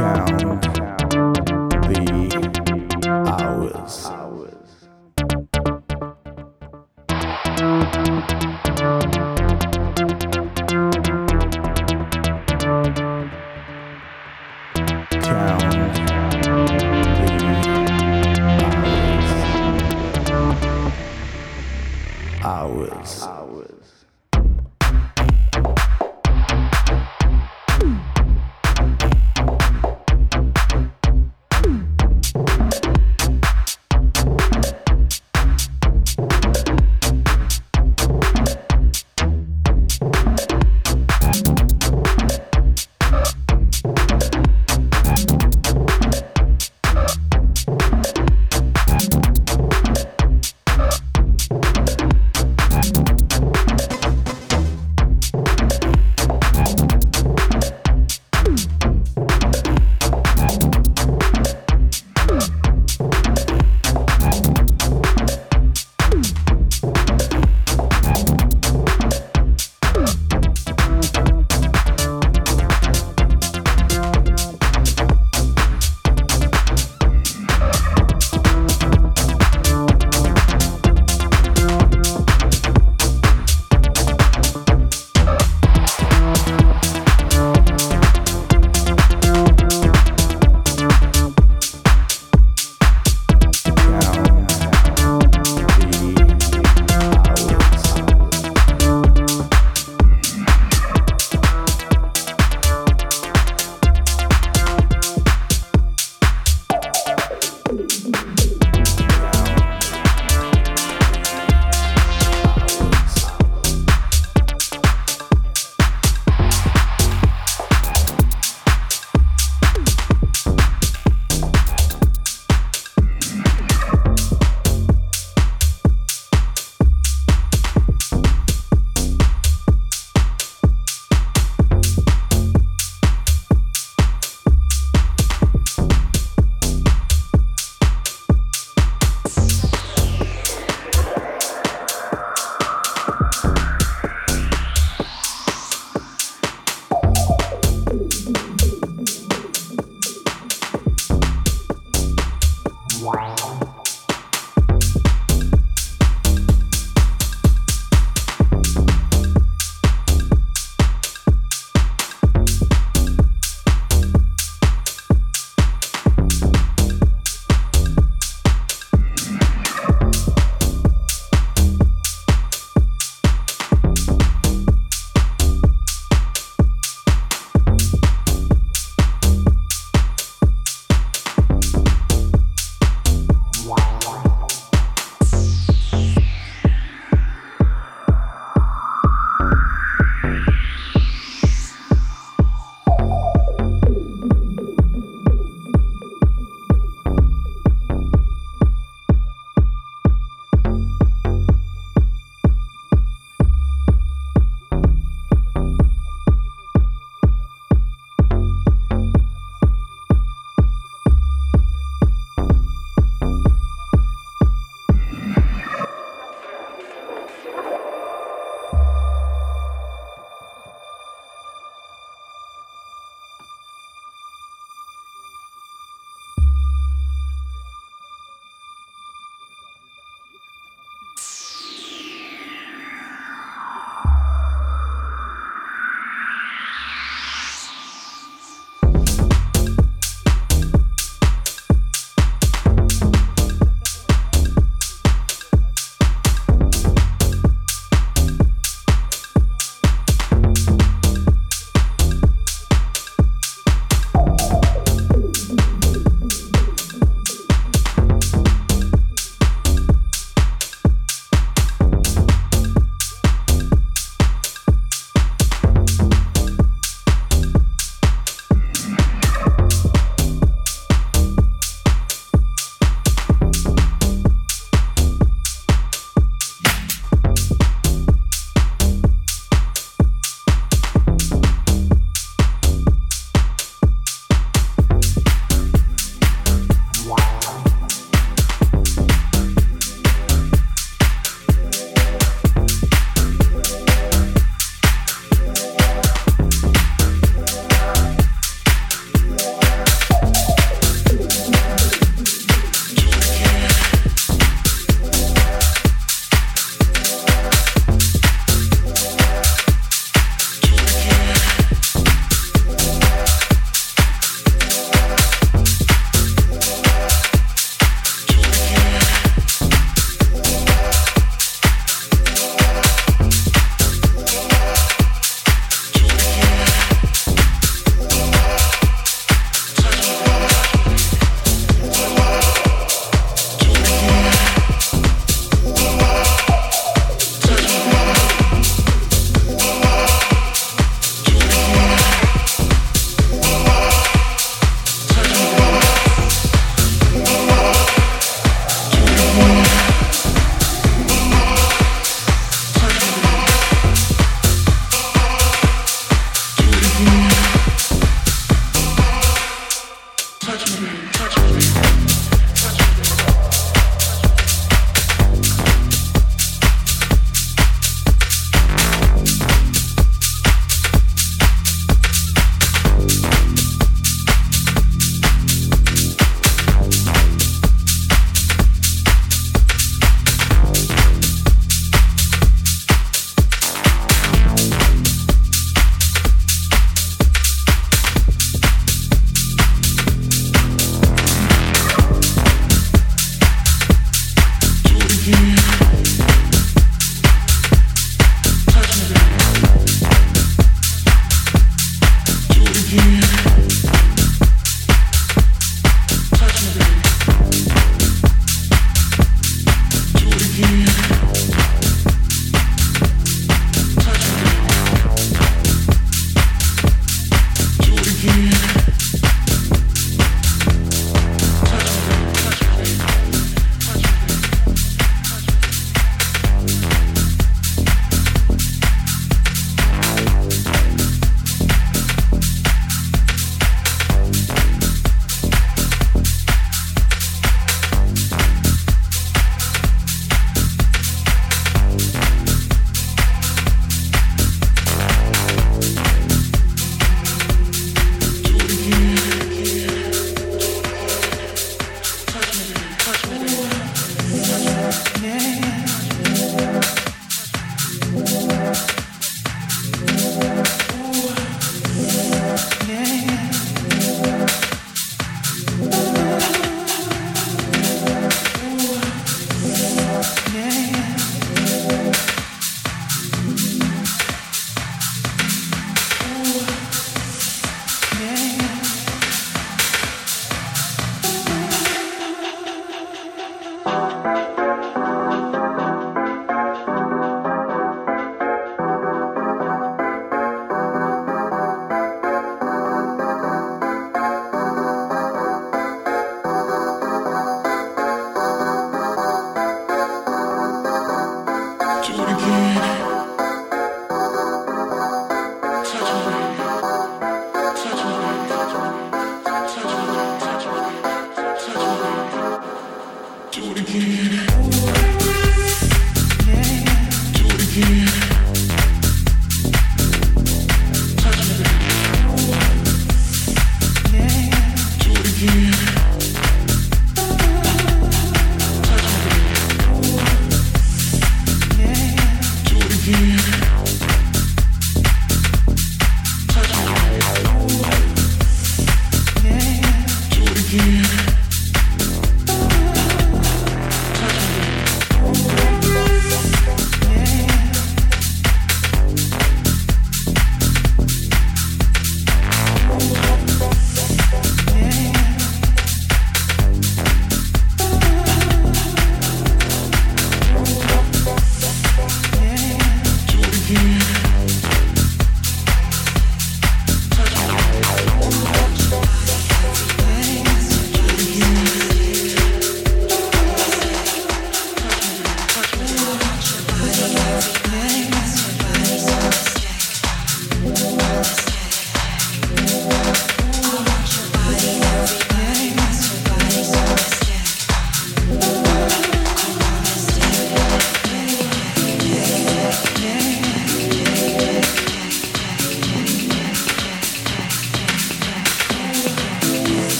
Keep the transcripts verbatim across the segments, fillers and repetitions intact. count the hours. Count the hours. Hours.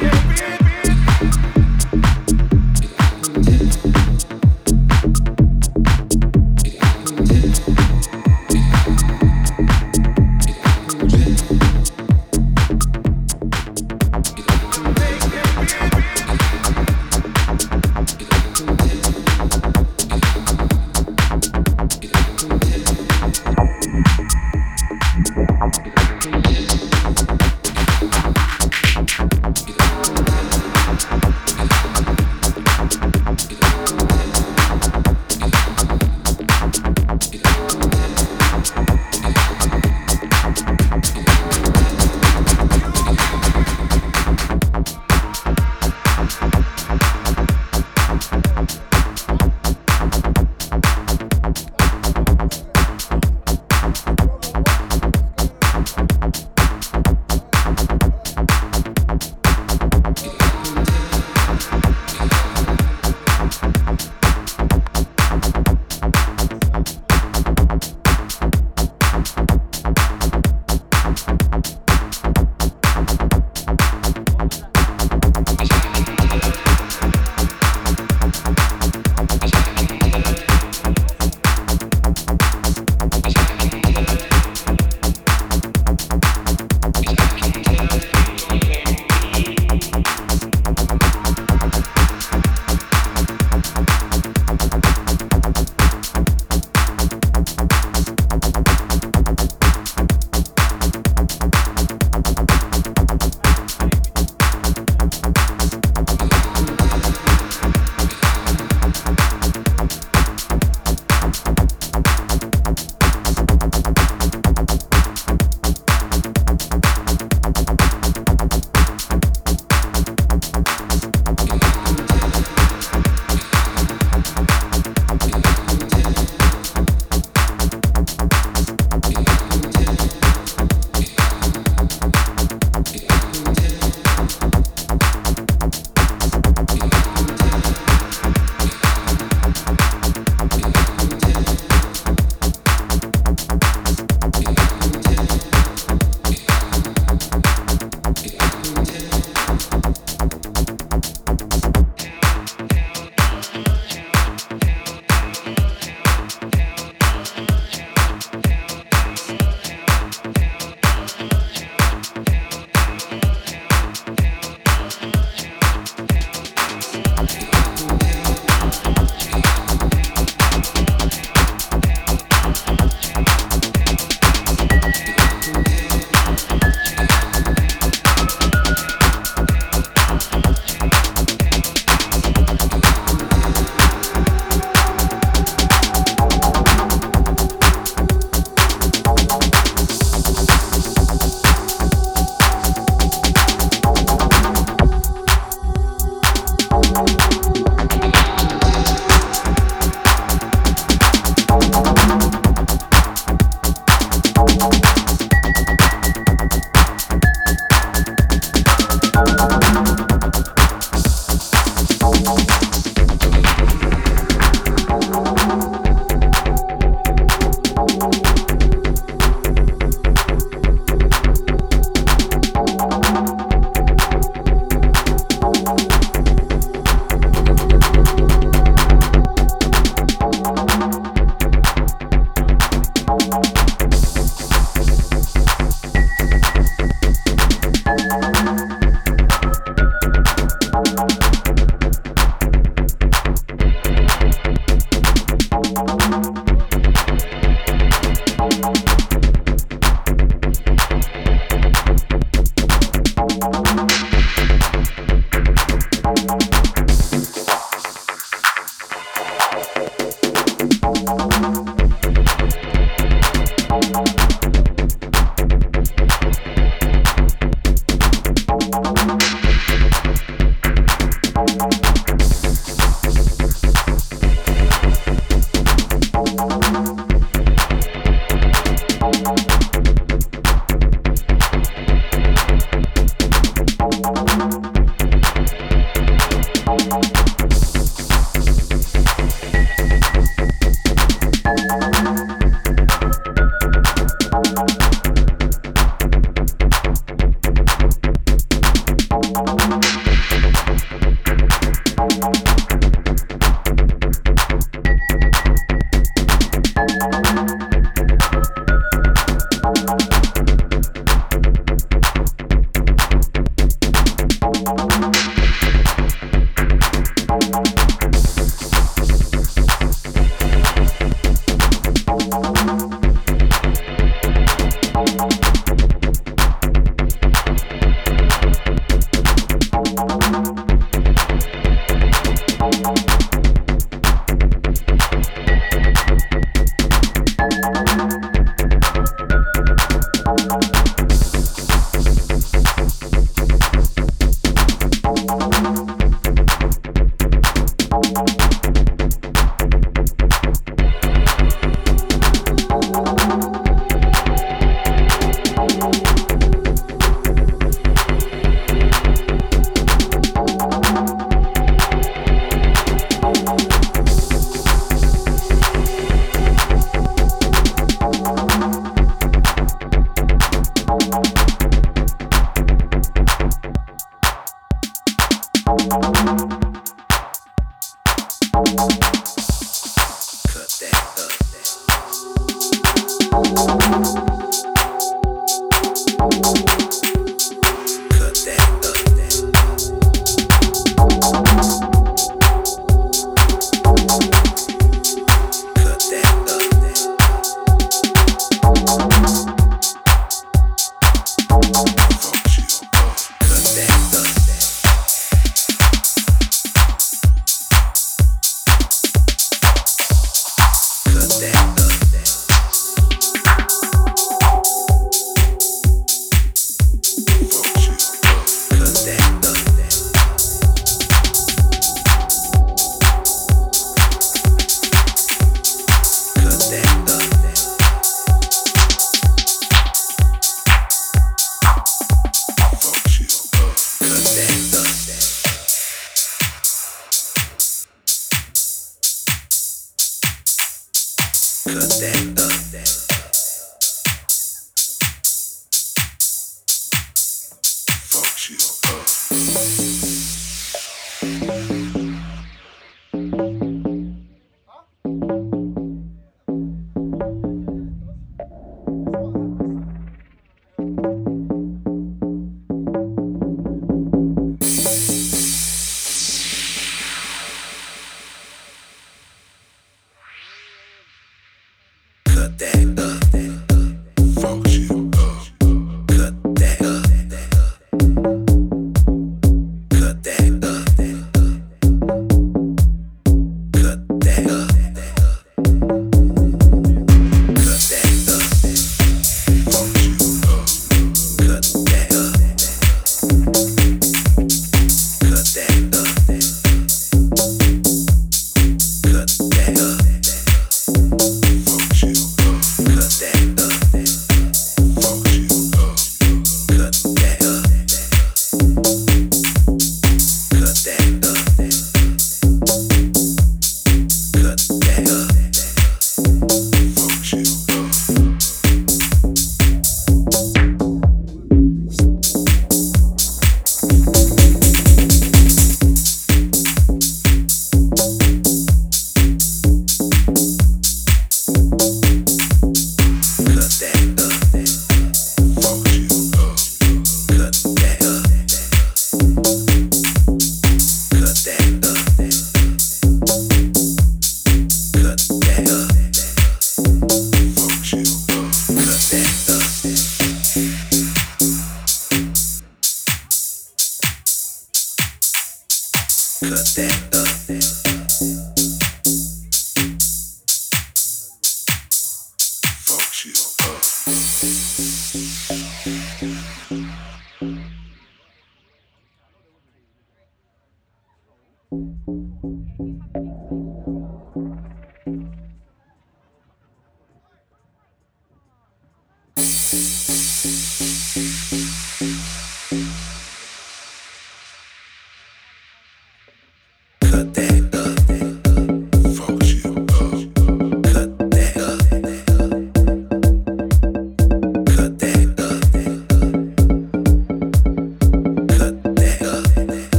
We'll be right back.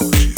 Fuck you.